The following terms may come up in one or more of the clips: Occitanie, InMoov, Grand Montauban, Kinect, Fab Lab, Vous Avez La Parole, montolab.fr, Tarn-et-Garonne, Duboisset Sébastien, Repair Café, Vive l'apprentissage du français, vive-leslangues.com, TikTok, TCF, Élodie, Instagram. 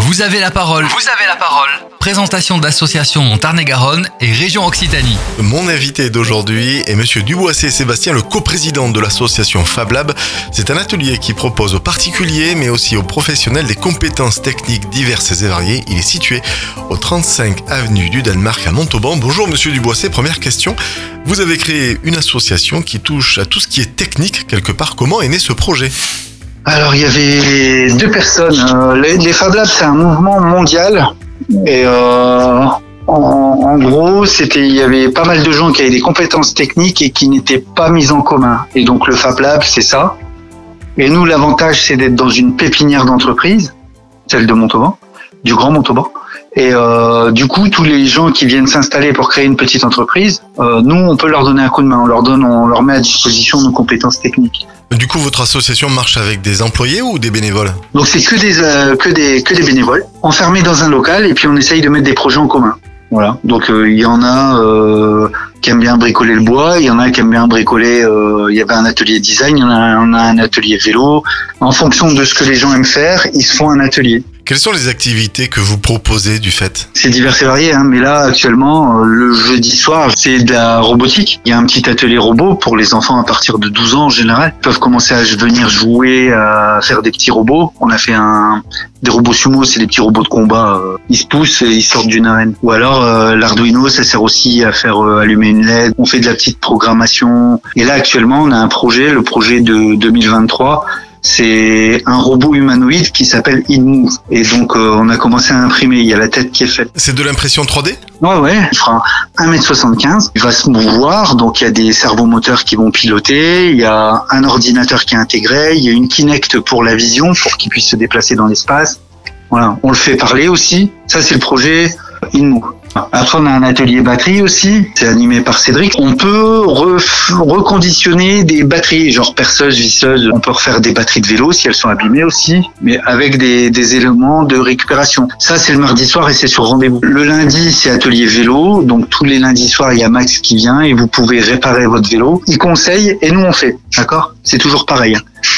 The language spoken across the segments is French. Vous avez la parole. Vous avez la parole. Présentation d'associations Tarn-et-Garonne et région Occitanie. Mon invité d'aujourd'hui est monsieur Duboisset Sébastien, le coprésident de l'association Fab Lab. C'est un atelier qui propose aux particuliers mais aussi aux professionnels des compétences techniques diverses et variées. Il est situé au 35 avenue du Danemark à Montauban. Bonjour monsieur Duboisset, première question. Vous avez créé une association qui touche à tout ce qui est technique quelque part. Comment est né ce projet ? Alors il y avait deux personnes. Les Fab Labs, c'est un mouvement mondial et en gros il y avait pas mal de gens qui avaient des compétences techniques et qui n'étaient pas mises en commun. Et donc le Fab Lab, c'est ça. Et nous, l'avantage, c'est d'être dans une pépinière d'entreprise, celle de Montauban, du Grand Montauban. Et du coup, tous les gens qui viennent s'installer pour créer une petite entreprise, nous, on peut leur donner un coup de main. On leur met à disposition nos compétences techniques. Du coup, votre association marche avec des employés ou des bénévoles ? Donc, c'est que des bénévoles, enfermés dans un local, et puis on essaye de mettre des projets en commun. Voilà. Donc, il y en a qui aiment bien bricoler le bois, il y en a qui aiment bien bricoler. Il y avait un atelier design, on a un atelier vélo. En fonction de ce que les gens aiment faire, ils se font un atelier. Quelles sont les activités que vous proposez du fait ? C'est divers et varié, mais là actuellement, le jeudi soir, c'est de la robotique. Il y a un petit atelier robot pour les enfants à partir de 12 ans en général. Ils peuvent commencer à venir jouer, à faire des petits robots. On a fait des robots sumo, c'est des petits robots de combat. Ils se poussent et ils sortent d'une arène. Ou alors l'Arduino, ça sert aussi à faire allumer une LED. On fait de la petite programmation. Et là actuellement, on a un projet, le projet de 2023. C'est un robot humanoïde qui s'appelle InMoov. Et donc, on a commencé à imprimer. Il y a la tête qui est faite. C'est de l'impression 3D ? Ouais. Il fera 1m75. Il va se mouvoir. Donc, il y a des servomoteurs qui vont piloter. Il y a un ordinateur qui est intégré. Il y a une Kinect pour la vision, pour qu'il puisse se déplacer dans l'espace. Voilà. On le fait parler aussi. Ça, c'est le projet InMoov. Après, on a un atelier batterie aussi, c'est animé par Cédric. On peut reconditionner des batteries, genre perceuses, visseuses. On peut refaire des batteries de vélo si elles sont abîmées aussi, mais avec des éléments de récupération. Ça, c'est le mardi soir et c'est sur rendez-vous. Le lundi, c'est atelier vélo. Donc, tous les lundis soirs, il y a Max qui vient et vous pouvez réparer votre vélo. Il conseille et nous, on fait. D'accord ? C'est toujours pareil.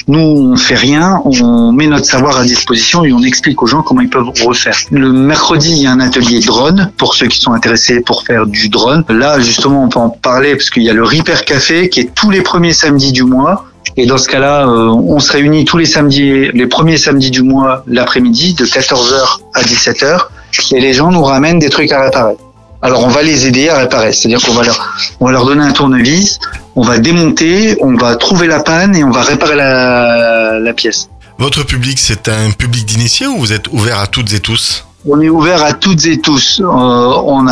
Nous, on fait rien, on met notre savoir à disposition et on explique aux gens comment ils peuvent refaire. Le mercredi, il y a un atelier drone pour ceux qui sont intéressés pour faire du drone. Là, justement, on peut en parler parce qu'il y a le Repair Café qui est tous les premiers samedis du mois. Et dans ce cas-là, on se réunit tous les samedis, les premiers samedis du mois, l'après-midi, de 14h à 17h. Et les gens nous ramènent des trucs à réparer. Alors, on va les aider à réparer. C'est-à-dire qu'on va leur donner un tournevis. On va démonter, on va trouver la panne et on va réparer la pièce. Votre public, c'est un public d'initiés ou vous êtes ouvert à toutes et tous ? On est ouvert à toutes et tous. On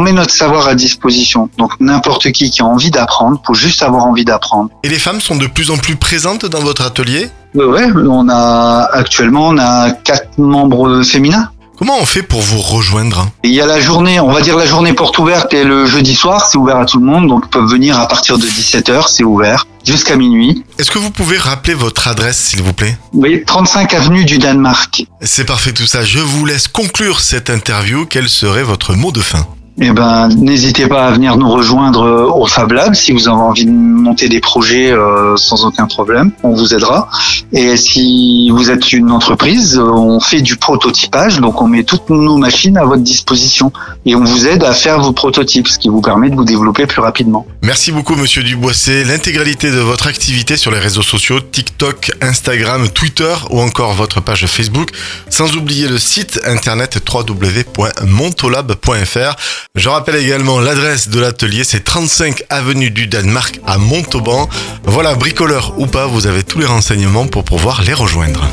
met notre savoir à disposition. Donc n'importe qui a envie d'apprendre, faut juste avoir envie d'apprendre. Et les femmes sont de plus en plus présentes dans votre atelier ? Ouais, on a 4 membres féminins. Comment on fait pour vous rejoindre ? Il y a la journée, on va dire la journée porte ouverte et le jeudi soir, c'est ouvert à tout le monde. Donc, ils peuvent venir à partir de 17h, c'est ouvert, jusqu'à minuit. Est-ce que vous pouvez rappeler votre adresse, s'il vous plaît ? Oui, 35 avenue du Danemark. C'est parfait tout ça. Je vous laisse conclure cette interview. Quel serait votre mot de fin ? N'hésitez pas à venir nous rejoindre au Fab Lab si vous avez envie de monter des projets sans aucun problème, on vous aidera. Et si vous êtes une entreprise, on fait du prototypage, donc on met toutes nos machines à votre disposition et on vous aide à faire vos prototypes, ce qui vous permet de vous développer plus rapidement. Merci beaucoup monsieur Duboisset. L'intégralité de votre activité sur les réseaux sociaux, TikTok, Instagram, Twitter ou encore votre page Facebook, sans oublier le site internet www.montolab.fr. Je rappelle également l'adresse de l'atelier, c'est 35 avenue du Danemark à Montauban. Voilà, bricoleur ou pas, vous avez tous les renseignements pour pouvoir les rejoindre.